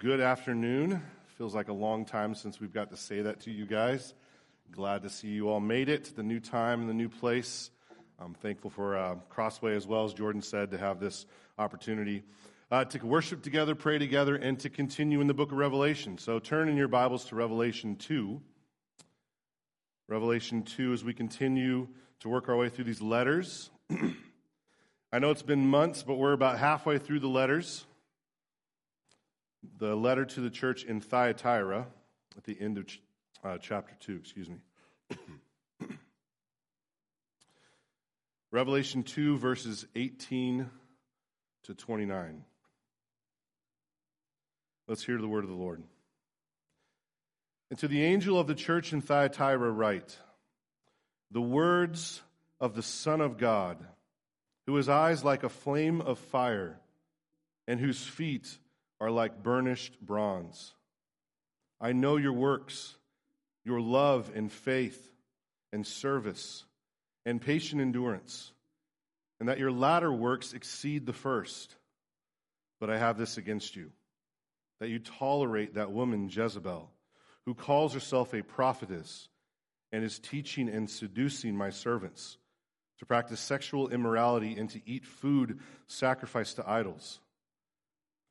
Good afternoon. Feels like a long time since we've got to say that to you guys. Glad to see you all made it, the new time and the new place. I'm thankful for Crossway, as well as Jordan said, to have this opportunity to worship together, pray together, and to continue in the book of Revelation. So turn in your Bibles to Revelation 2. Revelation 2, as we continue to work our way through these letters. I know it's been months, but we're about halfway through the letters. The letter to the church in Thyatira at the end of chapter 2, Revelation 2, verses 18 to 29. Let's hear the word of the Lord. And to the angel of the church in Thyatira write, the words of the Son of God, who has eyes like a flame of fire, and whose feet are like burnished bronze. I know your works, your love and faith and service and patient endurance, and that your latter works exceed the first. But I have this against you, that you tolerate that woman Jezebel, who calls herself a prophetess and is teaching and seducing my servants to practice sexual immorality and to eat food sacrificed to idols.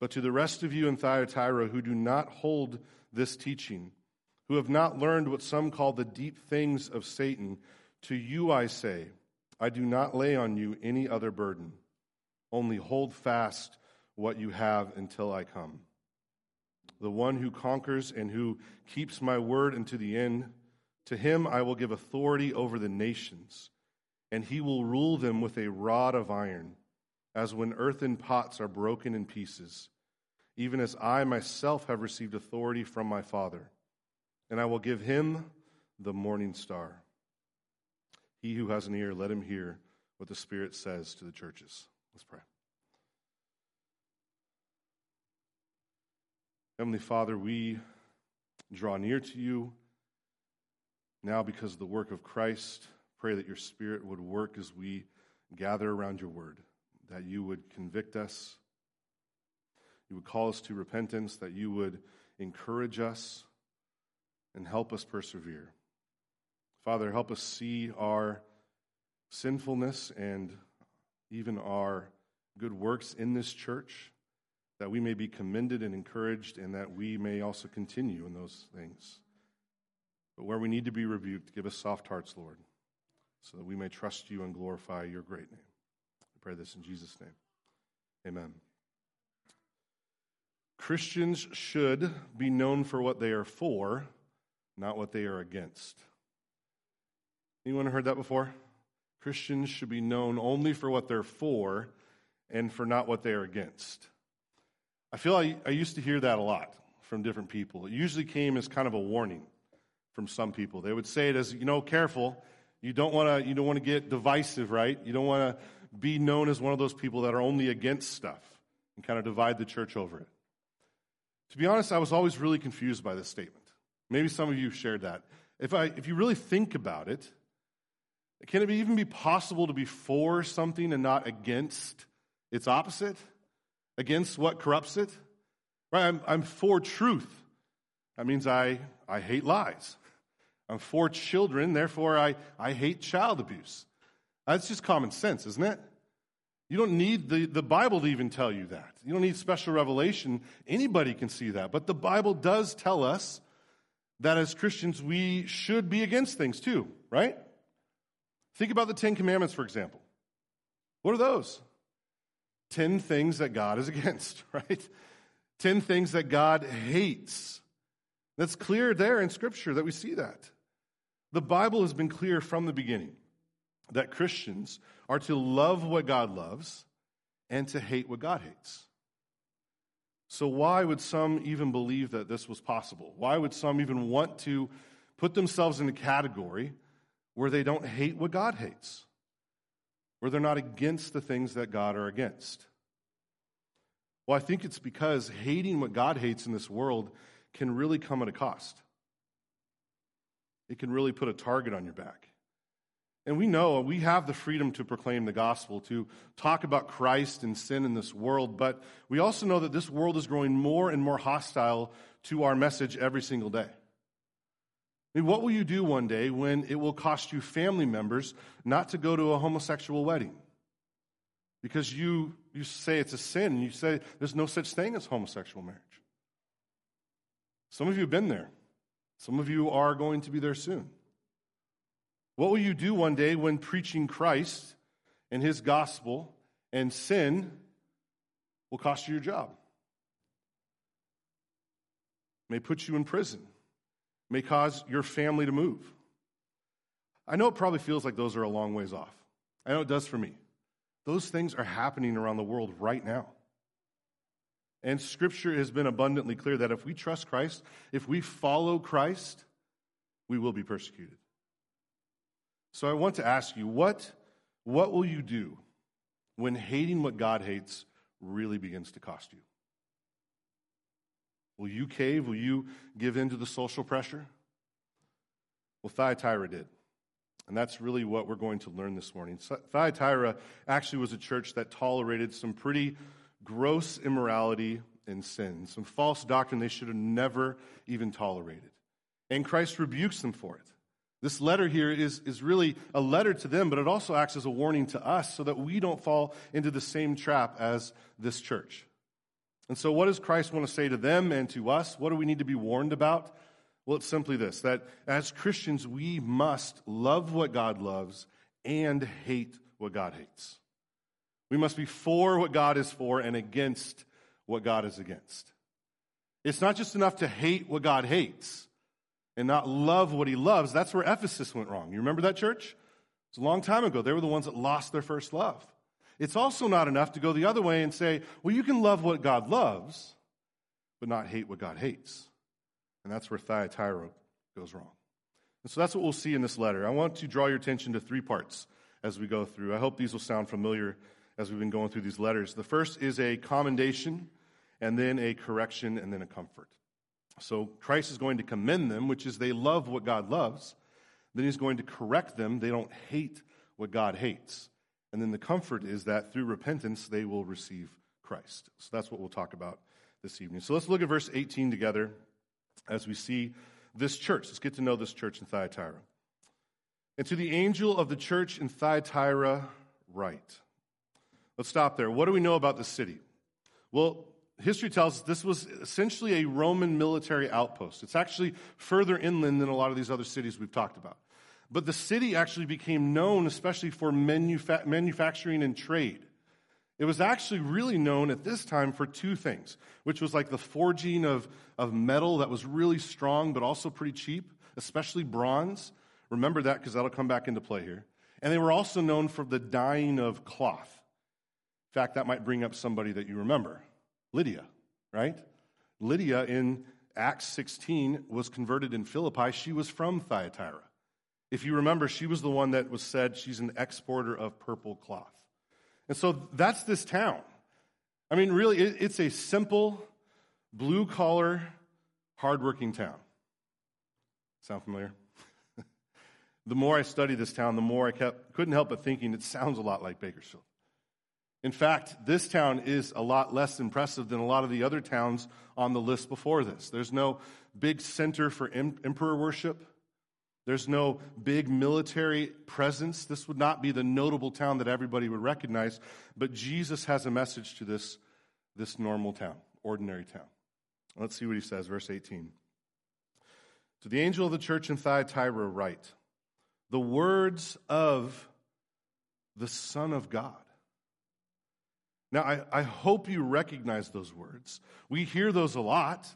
But to the rest of you in Thyatira who do not hold this teaching, who have not learned what some call the deep things of Satan, to you I say, I do not lay on you any other burden. Only hold fast what you have until I come. The one who conquers and who keeps my word unto the end, to him I will give authority over the nations, and he will rule them with a rod of iron, as when earthen pots are broken in pieces, even as I myself have received authority from my Father. And I will give him the morning star. He who has an ear, let him hear what the Spirit says to the churches. Let's pray. Heavenly Father, we draw near to you now because of the work of Christ. Pray that your Spirit would work as we gather around your word, that you would convict us, you would call us to repentance, that you would encourage us and help us persevere. Father, help us see our sinfulness and even our good works in this church, that we may be commended and encouraged, and that we may also continue in those things. But where we need to be rebuked, give us soft hearts, Lord, so that we may trust you and glorify your great name. I pray this in Jesus' name. Amen. Christians should be known for what they are for, not what they are against. Anyone heard that before? Christians should be known only for what they're for and for not what they are against. I feel I used to hear that a lot from different people. It usually came as kind of a warning from some people. They would say it as, you know, careful. You don't want to get divisive, right? You don't want to be known as one of those people that are only against stuff and kind of divide the church over it. To be honest, I was always really confused by this statement. Maybe some of you shared that. If you really think about it, can it even be possible to be for something and not against its opposite? Against what corrupts it? Right? I'm for truth. That means I hate lies. I'm for children, therefore I hate child abuse. That's just common sense, isn't it? You don't need the Bible to even tell you that. You don't need special revelation. Anybody can see that. But the Bible does tell us that as Christians, we should be against things too, right? Think about the Ten Commandments, for example. What are those? 10 things that God is against, right? 10 things that God hates. That's clear there in Scripture that we see that. The Bible has been clear from the beginning that Christians are to love what God loves and to hate what God hates. So why would some even believe that this was possible? Why would some even want to put themselves in a category where they don't hate what God hates, where they're not against the things that God are against? Well, I think it's because hating what God hates in this world can really come at a cost. It can really put a target on your back. And we know we have the freedom to proclaim the gospel, to talk about Christ and sin in this world, but we also know that this world is growing more and more hostile to our message every single day. I mean, what will you do one day when it will cost you family members not to go to a homosexual wedding? Because you say it's a sin, and you say there's no such thing as homosexual marriage. Some of you have been there. Some of you are going to be there soon. What will you do one day when preaching Christ and his gospel and sin will cost you your job? It may put you in prison. It may cause your family to move. I know it probably feels like those are a long ways off. I know it does for me. Those things are happening around the world right now. And Scripture has been abundantly clear that if we trust Christ, if we follow Christ, we will be persecuted. So I want to ask you, what will you do when hating what God hates really begins to cost you? Will you cave? Will you give in to the social pressure? Well, Thyatira did. And that's really what we're going to learn this morning. Thyatira actually was a church that tolerated some pretty gross immorality and sin, some false doctrine they should have never even tolerated. And Christ rebukes them for it. This letter here is really a letter to them, but it also acts as a warning to us so that we don't fall into the same trap as this church. And so what does Christ want to say to them and to us? What do we need to be warned about? Well, it's simply this, that as Christians, we must love what God loves and hate what God hates. We must be for what God is for and against what God is against. It's not just enough to hate what God hates and not love what he loves. That's where Ephesus went wrong. You remember that church? It's a long time ago. They were the ones that lost their first love. It's also not enough to go the other way and say, well, you can love what God loves, but not hate what God hates. And that's where Thyatira goes wrong. And so that's what we'll see in this letter. I want to draw your attention to three parts as we go through. I hope these will sound familiar as we've been going through these letters. The first is a commendation, and then a correction, and then a comfort. So Christ is going to commend them, which is they love what God loves. Then he's going to correct them. They don't hate what God hates. And then the comfort is that through repentance, they will receive Christ. So that's what we'll talk about this evening. So let's look at verse 18 together. As we see this church, let's get to know this church in Thyatira. And to the angel of the church in Thyatira, write. Let's stop there. What do we know about this city? Well, history tells us this was essentially a Roman military outpost. It's actually further inland than a lot of these other cities we've talked about. But the city actually became known especially for manufacturing and trade. It was actually really known at this time for two things, which was like the forging of metal that was really strong but also pretty cheap, especially bronze. Remember that because that'll come back into play here. And they were also known for the dyeing of cloth. In fact, that might bring up somebody that you remember, Lydia, right? Lydia in Acts 16 was converted in Philippi. She was from Thyatira. If you remember, she was the one that was said she's an exporter of purple cloth. And so that's this town. I mean, really, it's a simple, blue-collar, hardworking town. Sound familiar? The more I studied this town, the more I couldn't help but thinking it sounds a lot like Bakersfield. In fact, this town is a lot less impressive than a lot of the other towns on the list before this. There's no big center for emperor worship. There's no big military presence. This would not be the notable town that everybody would recognize, but Jesus has a message to this normal town, ordinary town. Let's see what he says, verse 18. To the angel of the church in Thyatira write, the words of the Son of God. Now, I hope you recognize those words. We hear those a lot.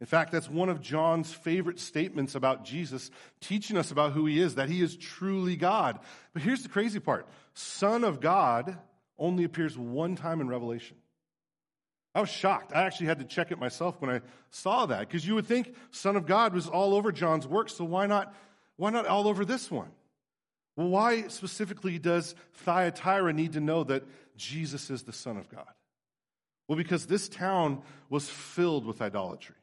In fact, that's one of John's favorite statements about Jesus, teaching us about who he is, that he is truly God. But here's the crazy part. Son of God only appears one time in Revelation. I was shocked. I actually had to check it myself when I saw that, because you would think Son of God was all over John's work, so why not all over this one? Well, why specifically does Thyatira need to know that Jesus is the Son of God? Well, because this town was filled with idolatry.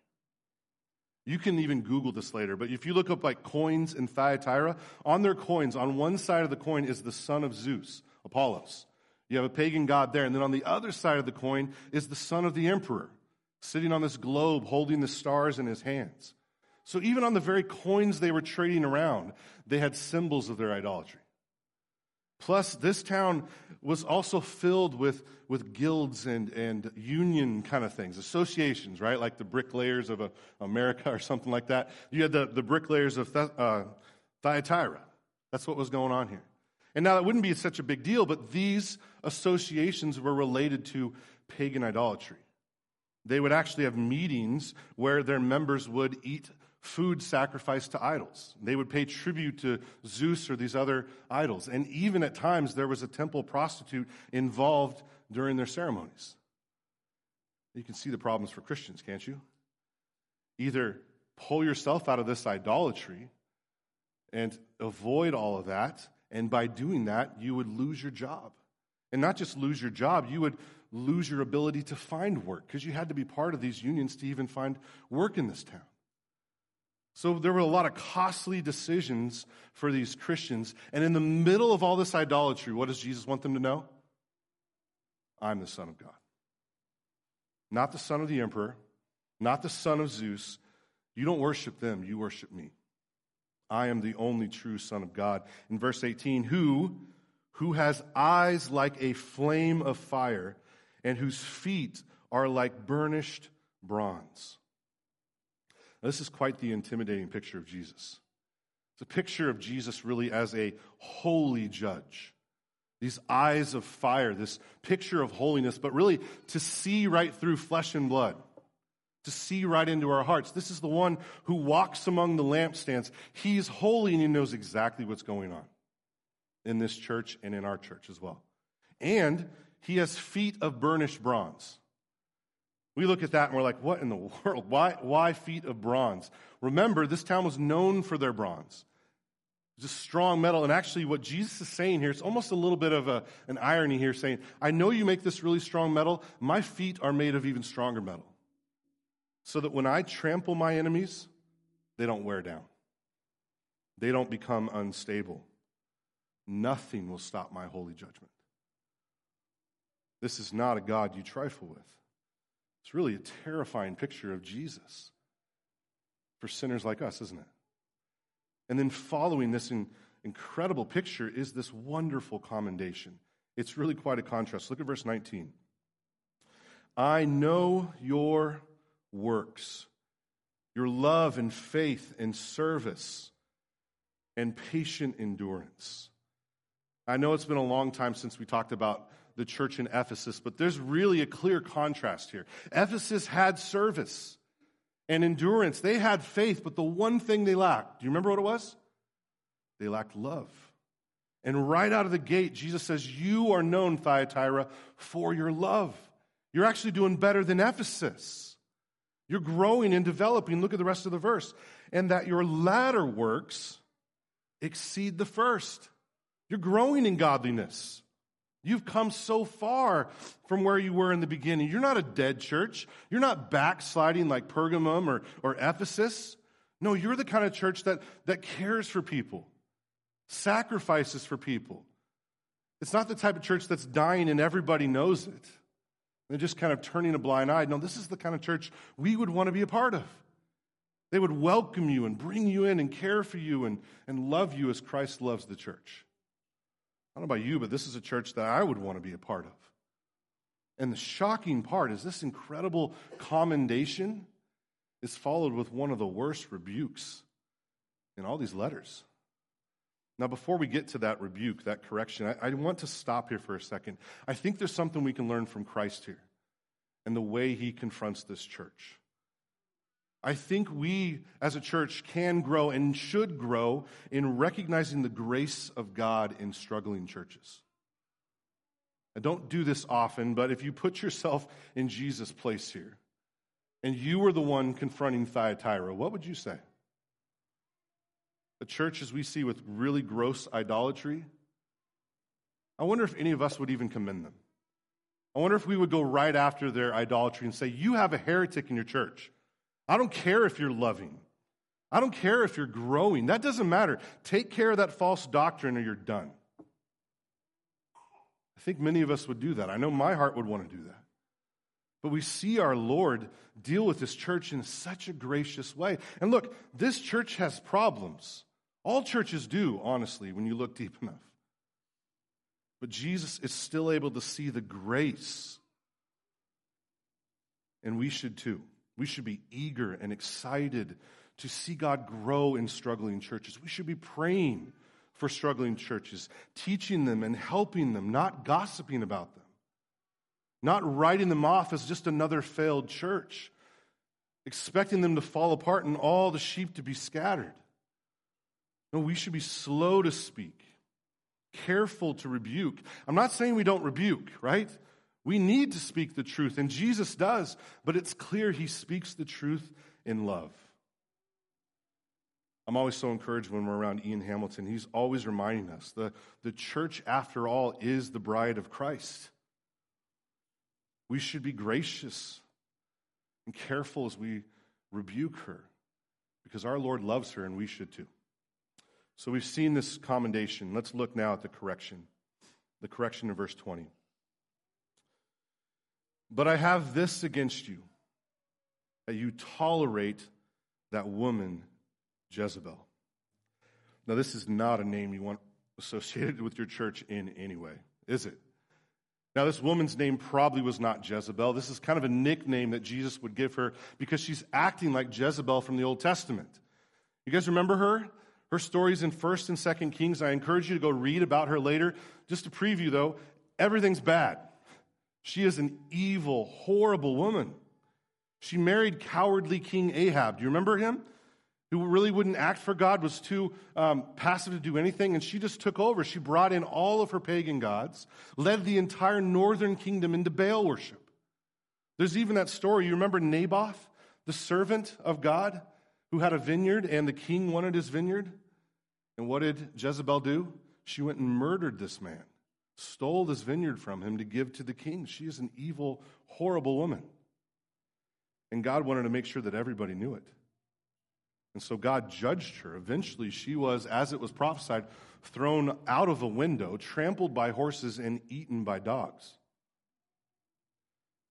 You can even Google this later, but if you look up like coins in Thyatira, on their coins, on one side of the coin is the son of Zeus, Apollos. You have a pagan god there, and then on the other side of the coin is the son of the emperor, sitting on this globe holding the stars in his hands. So even on the very coins they were trading around, they had symbols of their idolatry. Plus, this town was also filled with guilds and union kind of things, associations, right? Like the bricklayers of America or something like that. You had the bricklayers of Thyatira. That's what was going on here. And now that wouldn't be such a big deal, but these associations were related to pagan idolatry. They would actually have meetings where their members would eat food sacrificed to idols. They would pay tribute to Zeus or these other idols. And even at times, there was a temple prostitute involved during their ceremonies. You can see the problems for Christians, can't you? Either pull yourself out of this idolatry and avoid all of that, and by doing that, you would lose your job. And not just lose your job, you would lose your ability to find work, because you had to be part of these unions to even find work in this town. So there were a lot of costly decisions for these Christians. And in the middle of all this idolatry, what does Jesus want them to know? I'm the Son of God. Not the son of the emperor, not the son of Zeus. You don't worship them, you worship me. I am the only true Son of God. In verse 18, who has eyes like a flame of fire and whose feet are like burnished bronze. This is quite the intimidating picture of Jesus. It's a picture of Jesus really as a holy judge. These eyes of fire, this picture of holiness, but really to see right through flesh and blood, to see right into our hearts. This is the one who walks among the lampstands. He's holy and he knows exactly what's going on in this church and in our church as well. And he has feet of burnished bronze. We look at that and we're like, what in the world? Why feet of bronze? Remember, this town was known for their bronze. Just strong metal. And actually what Jesus is saying here, it's almost a little bit of an irony here, saying, I know you make this really strong metal. My feet are made of even stronger metal. So that when I trample my enemies, they don't wear down. They don't become unstable. Nothing will stop my holy judgment. This is not a God you trifle with. It's really a terrifying picture of Jesus for sinners like us, isn't it? And then following this incredible picture is this wonderful commendation. It's really quite a contrast. Look at verse 19. I know your works, your love and faith and service and patient endurance. I know it's been a long time since we talked about the church in Ephesus, but there's really a clear contrast here. Ephesus had service and endurance. They had faith, but the one thing they lacked, do you remember what it was? They lacked love. And right out of the gate, Jesus says, you are known, Thyatira, for your love. You're actually doing better than Ephesus. You're growing and developing. Look at the rest of the verse. And that your latter works exceed the first. You're growing in godliness. You've come so far from where you were in the beginning. You're not a dead church. You're not backsliding like Pergamum or Ephesus. No, you're the kind of church that cares for people, sacrifices for people. It's not the type of church that's dying and everybody knows it. They're just kind of turning a blind eye. No, this is the kind of church we would want to be a part of. They would welcome you and bring you in and care for you and love you as Christ loves the church. I don't know about you, but this is a church that I would want to be a part of. And the shocking part is this incredible commendation is followed with one of the worst rebukes in all these letters. Now, before we get to that rebuke, that correction, I want to stop here for a second. I think there's something we can learn from Christ here and the way he confronts this church. I think we, as a church, can grow and should grow in recognizing the grace of God in struggling churches. I don't do this often, but if you put yourself in Jesus' place here, and you were the one confronting Thyatira, what would you say? A church, as we see, with really gross idolatry. I wonder if any of us would even commend them. I wonder if we would go right after their idolatry and say, you have a heretic in your church. I don't care if you're loving. I don't care if you're growing. That doesn't matter. Take care of that false doctrine or you're done. I think many of us would do that. I know my heart would want to do that. But we see our Lord deal with this church in such a gracious way. And look, this church has problems. All churches do, honestly, when you look deep enough. But Jesus is still able to see the grace. And we should too. We should be eager and excited to see God grow in struggling churches. We should be praying for struggling churches, teaching them and helping them, not gossiping about them, not writing them off as just another failed church, expecting them to fall apart and all the sheep to be scattered. No, we should be slow to speak, careful to rebuke. I'm not saying we don't rebuke, right? We need to speak the truth, and Jesus does, but it's clear he speaks the truth in love. I'm always so encouraged when we're around Ian Hamilton. He's always reminding us the church, after all, is the bride of Christ. We should be gracious and careful as we rebuke her because our Lord loves her and we should too. So we've seen this commendation. Let's look now at the correction. The correction in verse 20. But I have this against you, that you tolerate that woman Jezebel. Now, this is not a name you want associated with your church in any way, is it? Now, this woman's name probably was not Jezebel. This is kind of a nickname that Jesus would give her because she's acting like Jezebel from the Old Testament. You guys remember her? Her stories in 1st and 2nd Kings. I encourage you to go read about her later. Just to preview, though, everything's bad. She is an evil, horrible woman. She married cowardly King Ahab. Do you remember him? Who really wouldn't act for God, was too passive to do anything, and she just took over. She brought in all of her pagan gods, led the entire northern kingdom into Baal worship. There's even that story, you remember Naboth, the servant of God, who had a vineyard, and the king wanted his vineyard? And what did Jezebel do? She went and murdered this man, stole this vineyard from him to give to the king. She is an evil, horrible woman. And God wanted to make sure that everybody knew it. And so God judged her. Eventually, she was, as it was prophesied, thrown out of a window, trampled by horses, and eaten by dogs.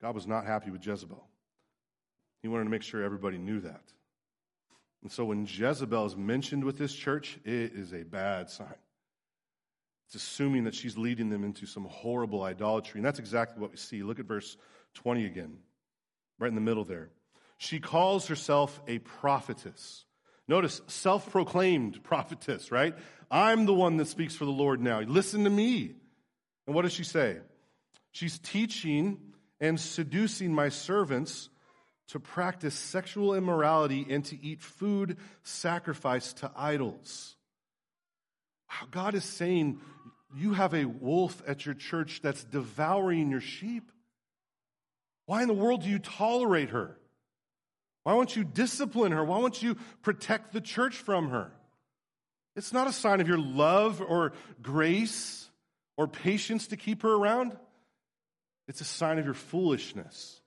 God was not happy with Jezebel. He wanted to make sure everybody knew that. And so when Jezebel is mentioned with this church, it is a bad sign. It's assuming that she's leading them into some horrible idolatry. And that's exactly what we see. Look at verse 20 again, right in the middle there. She calls herself a prophetess. Notice, self-proclaimed prophetess, right? I'm the one that speaks for the Lord now. Listen to me. And what does she say? She's teaching and seducing my servants to practice sexual immorality and to eat food sacrificed to idols. God is saying, you have a wolf at your church that's devouring your sheep. Why in the world do you tolerate her? Why won't you discipline her? Why won't you protect the church from her? It's not a sign of your love or grace or patience to keep her around. It's a sign of your foolishness,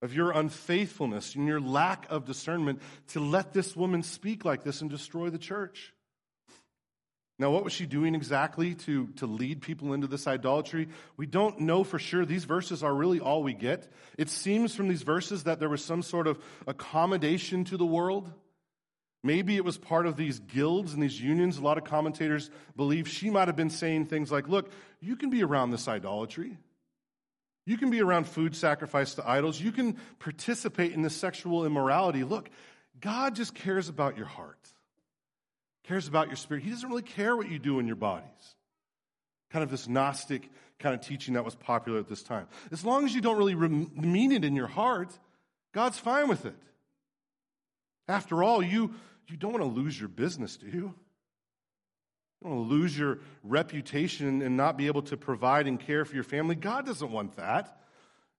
of your unfaithfulness and your lack of discernment to let this woman speak like this and destroy the church. Now, what was she doing exactly to lead people into this idolatry? We don't know for sure. These verses are really all we get. It seems from these verses that there was some sort of accommodation to the world. Maybe it was part of these guilds and these unions. A lot of commentators believe she might have been saying things like, look, you can be around this idolatry. You can be around food sacrificed to idols. You can participate in this sexual immorality. Look, God just cares about your heart. Cares about your spirit. He doesn't really care what you do in your bodies. Kind of this Gnostic kind of teaching that was popular at this time. As long as you don't really mean it in your heart, God's fine with it. After all, you don't want to lose your business, do you? You don't want to lose your reputation and not be able to provide and care for your family. God doesn't want that.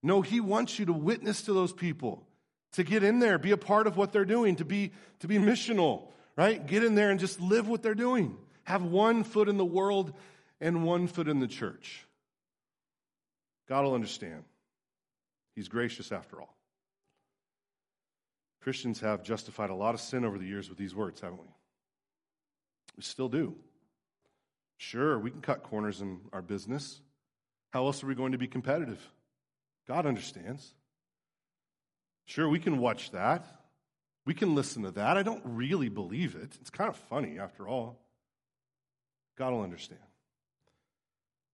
No, he wants you to witness to those people, to get in there, be a part of what they're doing, to be missional, right? Get in there and just live what they're doing. Have one foot in the world and one foot in the church. God will understand. He's gracious after all. Christians have justified a lot of sin over the years with these words, haven't we? We still do. Sure, we can cut corners in our business. How else are we going to be competitive? God understands. Sure, we can watch that. We can listen to that. I don't really believe it. It's kind of funny, after all. God will understand.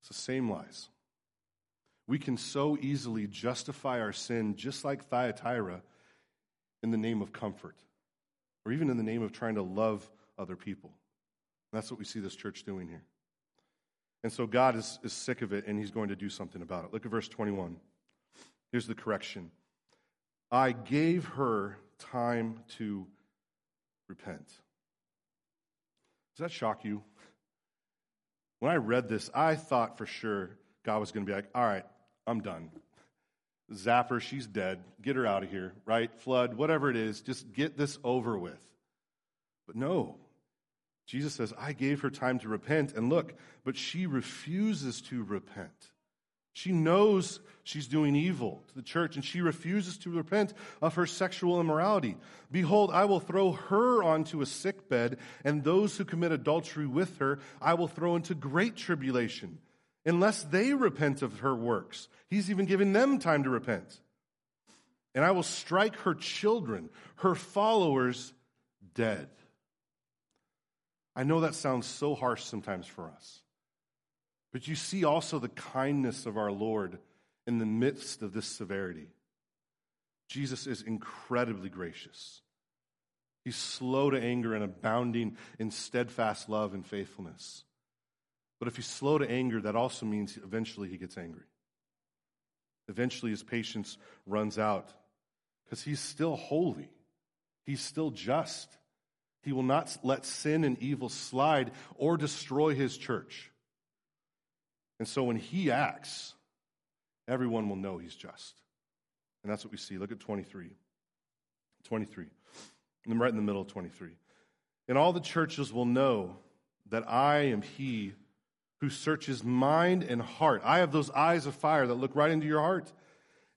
It's the same lies. We can so easily justify our sin, just like Thyatira, in the name of comfort, or even in the name of trying to love other people. And that's what we see this church doing here. And so God is sick of it, and he's going to do something about it. Look at verse 21. Here's the correction. I gave her time to repent. Does that shock you? When I read this, I thought for sure God was going to be like, all right, I'm done. Zap her, she's dead. Get her out of here, right? Flood, whatever it is, just get this over with. But no. Jesus says, I gave her time to repent. And look, but she refuses to repent. She knows she's doing evil to the church, and she refuses to repent of her sexual immorality. Behold, I will throw her onto a sickbed, and those who commit adultery with her I will throw into great tribulation, unless they repent of her works. He's even giving them time to repent. And I will strike her children, her followers, dead. I know that sounds so harsh sometimes for us. But you see also the kindness of our Lord in the midst of this severity. Jesus is incredibly gracious. He's slow to anger and abounding in steadfast love and faithfulness. But if he's slow to anger, that also means eventually he gets angry. Eventually his patience runs out because he's still holy. He's still just. He will not let sin and evil slide or destroy his church. And so when he acts, everyone will know he's just. And that's what we see. Look at 23. I'm right in the middle of 23. And all the churches will know that I am he who searches mind and heart. I have those eyes of fire that look right into your heart.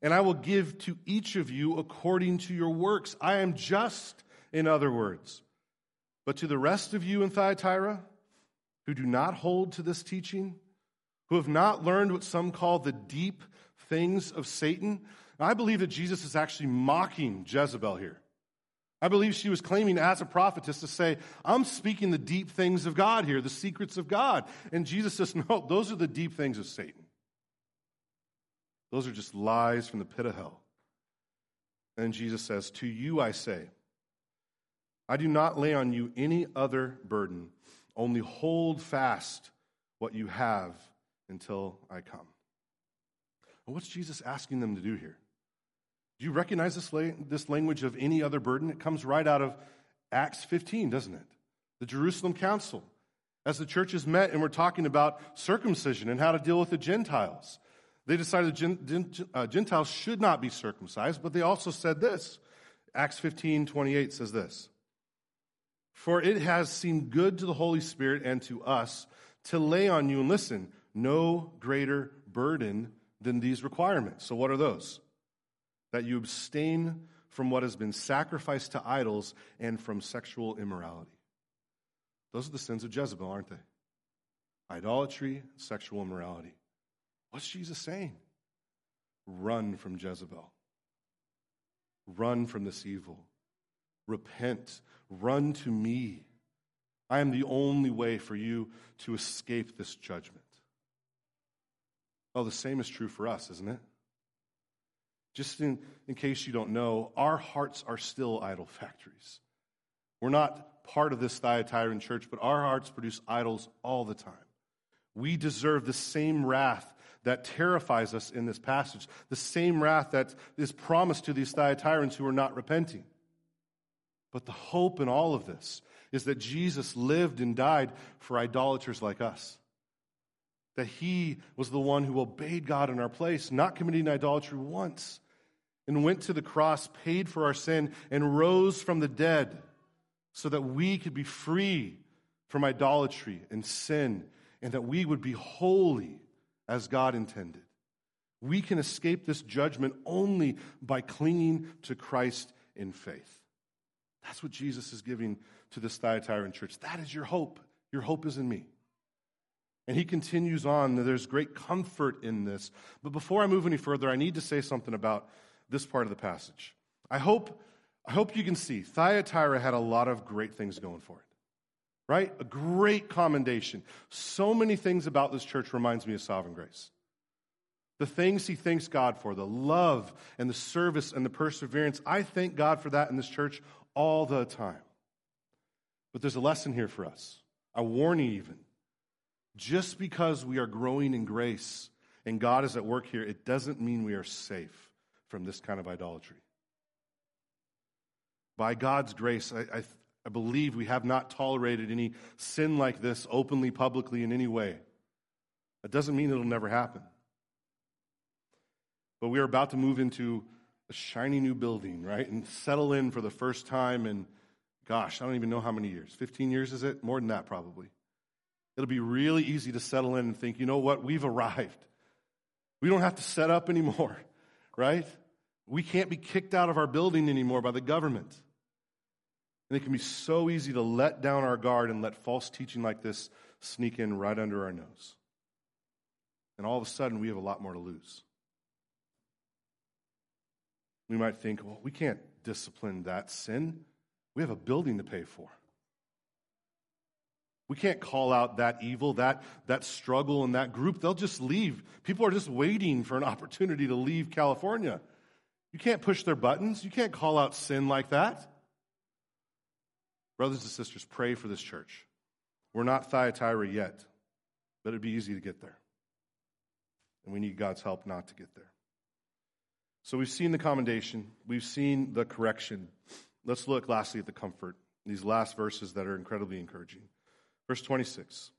And I will give to each of you according to your works. I am just, in other words. But to the rest of you in Thyatira, who do not hold to this teaching, who have not learned what some call the deep things of Satan. Now, I believe that Jesus is actually mocking Jezebel here. I believe she was claiming as a prophetess to say, I'm speaking the deep things of God here, the secrets of God. And Jesus says, no, those are the deep things of Satan. Those are just lies from the pit of hell. And Jesus says, to you I say, I do not lay on you any other burden, only hold fast what you have until I come. Well, what's Jesus asking them to do here? Do you recognize this language of any other burden? It comes right out of Acts 15, doesn't it? The Jerusalem Council. As the churches met and were talking about circumcision and how to deal with the Gentiles, they decided Gentiles should not be circumcised, but they also said this. Acts 15:28 says this, for it has seemed good to the Holy Spirit and to us to lay on you, and listen, no greater burden than these requirements. So what are those? That you abstain from what has been sacrificed to idols and from sexual immorality. Those are the sins of Jezebel, aren't they? Idolatry, sexual immorality. What's Jesus saying? Run from Jezebel. Run from this evil. Repent. Run to me. I am the only way for you to escape this judgment. Oh, the same is true for us, isn't it? Just in case you don't know, our hearts are still idol factories. We're not part of this Thyatiran church, but our hearts produce idols all the time. We deserve the same wrath that terrifies us in this passage, the same wrath that is promised to these Thyatirans who are not repenting. But the hope in all of this is that Jesus lived and died for idolaters like us. That he was the one who obeyed God in our place, not committing idolatry once, and went to the cross, paid for our sin, and rose from the dead so that we could be free from idolatry and sin, and that we would be holy as God intended. We can escape this judgment only by clinging to Christ in faith. That's what Jesus is giving to this Thyatiran church. That is your hope. Your hope is in me. And he continues on. There's great comfort in this. But before I move any further, I need to say something about this part of the passage. I hope you can see Thyatira had a lot of great things going for it. Right? A great commendation. So many things about this church reminds me of Sovereign Grace. The things he thanks God for, the love and the service and the perseverance. I thank God for that in this church all the time. But there's a lesson here for us. I warn you even. Just because we are growing in grace and God is at work here, it doesn't mean we are safe from this kind of idolatry. By God's grace, I believe we have not tolerated any sin like this openly, publicly, in any way. That doesn't mean it'll never happen. But we are about to move into a shiny new building, right? And settle in for the first time in, gosh, I don't even know how many years. 15 years, is it? More than that, probably. It'll be really easy to settle in and think, you know what? We've arrived. We don't have to set up anymore, right? We can't be kicked out of our building anymore by the government. And it can be so easy to let down our guard and let false teaching like this sneak in right under our nose. And all of a sudden, we have a lot more to lose. We might think, well, we can't discipline that sin. We have a building to pay for. We can't call out that evil, that struggle, and that group. They'll just leave. People are just waiting for an opportunity to leave California. You can't push their buttons. You can't call out sin like that. Brothers and sisters, pray for this church. We're not Thyatira yet, but it'd be easy to get there. And we need God's help not to get there. So we've seen the commendation. We've seen the correction. Let's look lastly at the comfort, these last verses that are incredibly encouraging. Verse 26.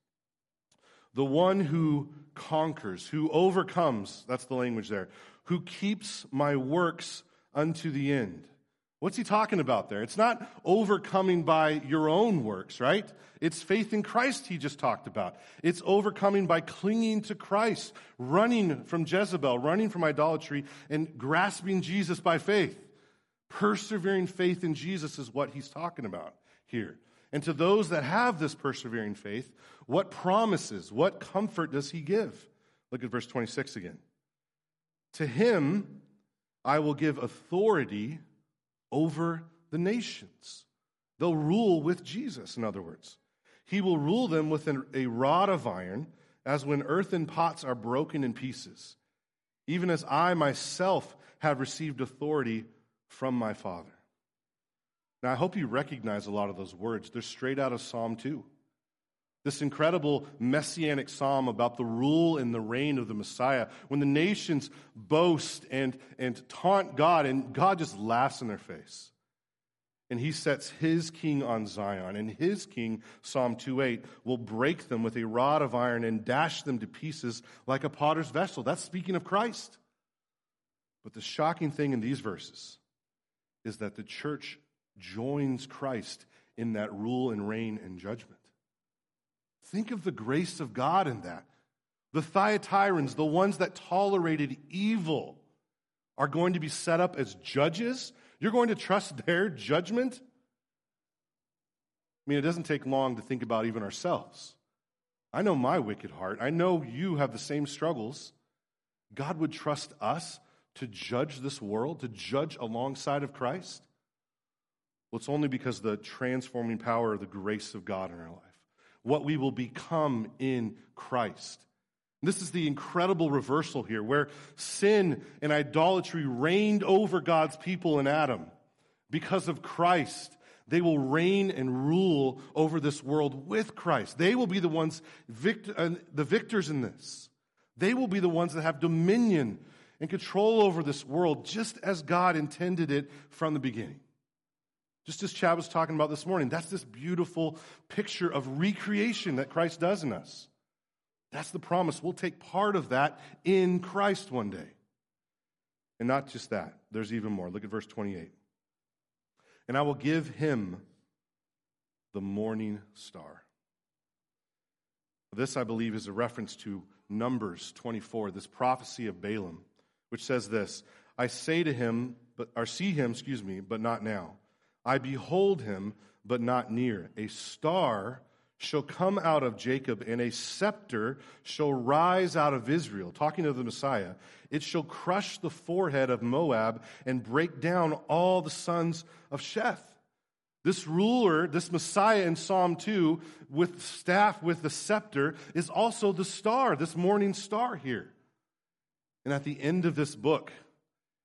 The one who conquers, who overcomes, that's the language there, who keeps my works unto the end. What's he talking about there? It's not overcoming by your own works, right? It's faith in Christ he just talked about. It's overcoming by clinging to Christ, running from Jezebel, running from idolatry, and grasping Jesus by faith. Persevering faith in Jesus is what he's talking about here. And to those that have this persevering faith, what promises, what comfort does he give? Look at verse 26 again. To him I will give authority over the nations. They'll rule with Jesus, in other words. He will rule them with a rod of iron, as when earthen pots are broken in pieces, even as I myself have received authority from my Father. Now, I hope you recognize a lot of those words. They're straight out of Psalm 2. This incredible messianic psalm about the rule and the reign of the Messiah, when the nations boast and taunt God, and God just laughs in their face. And he sets his king on Zion, and his king, Psalm 2:8, will break them with a rod of iron and dash them to pieces like a potter's vessel. That's speaking of Christ. But the shocking thing in these verses is that the church joins Christ in that rule and reign and judgment. Think of the grace of God in that. The Thyatirans, the ones that tolerated evil, are going to be set up as judges. You're going to trust their judgment? I mean, it doesn't take long to think about even ourselves. I know my wicked heart. I know you have the same struggles. God would trust us to judge this world, to judge alongside of Christ? Well, it's only because of the transforming power of the grace of God in our life. What we will become in Christ. This is the incredible reversal here, where sin and idolatry reigned over God's people in Adam. Because of Christ, they will reign and rule over this world with Christ. They will be the ones, the victors in this. They will be the ones that have dominion and control over this world, just as God intended it from the beginning. Just as Chad was talking about this morning, that's this beautiful picture of recreation that Christ does in us. That's the promise. We'll take part of that in Christ one day. And not just that. There's even more. Look at verse 28. And I will give him the morning star. This, I believe, is a reference to Numbers 24, this prophecy of Balaam, which says this, I say to him, but not now. I behold him, but not near. A star shall come out of Jacob, and a scepter shall rise out of Israel. Talking of the Messiah, it shall crush the forehead of Moab and break down all the sons of Sheph. This ruler, this Messiah in Psalm 2, with the staff, with the scepter, is also the star, this morning star here. And at the end of this book,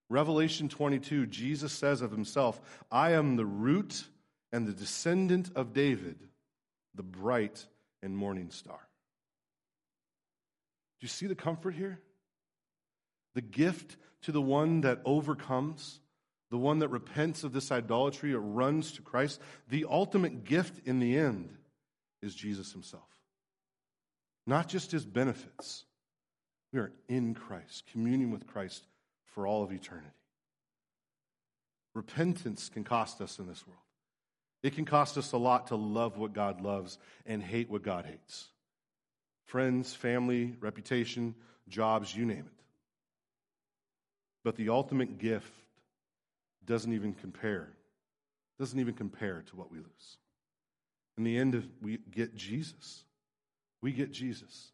Revelation 22, Jesus says of himself, I am the root and the descendant of David, the bright and morning star. Do you see the comfort here? The gift to the one that overcomes, the one that repents of this idolatry or runs to Christ. The ultimate gift in the end is Jesus himself. Not just his benefits. We are in Christ, communing with Christ for all of eternity. Repentance can cost us in this world. It can cost us a lot to love what God loves and hate what God hates. Friends, family, reputation, jobs, you name it. But the ultimate gift doesn't even compare to what we lose. In the end, we get Jesus. We get Jesus.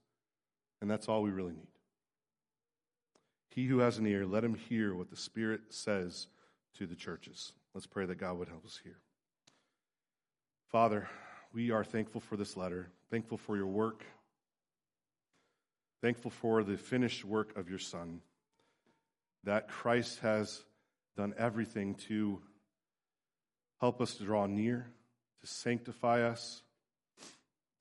And that's all we really need. He who has an ear, let him hear what the Spirit says to the churches. Let's pray that God would help us hear. Father, we are thankful for this letter, thankful for your work, thankful for the finished work of your Son, that Christ has done everything to help us to draw near, to sanctify us,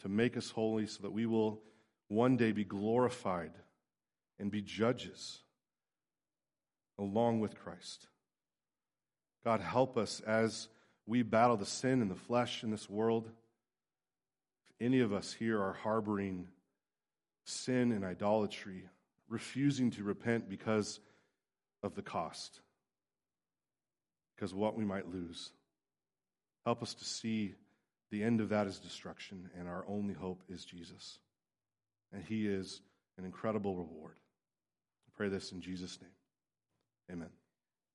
to make us holy so that we will one day be glorified and be judges along with Christ. God, help us as we battle the sin and the flesh in this world. If any of us here are harboring sin and idolatry, refusing to repent because of the cost, because of what we might lose, help us to see the end of that is destruction, and our only hope is Jesus. And he is an incredible reward. I pray this in Jesus' name. Amen.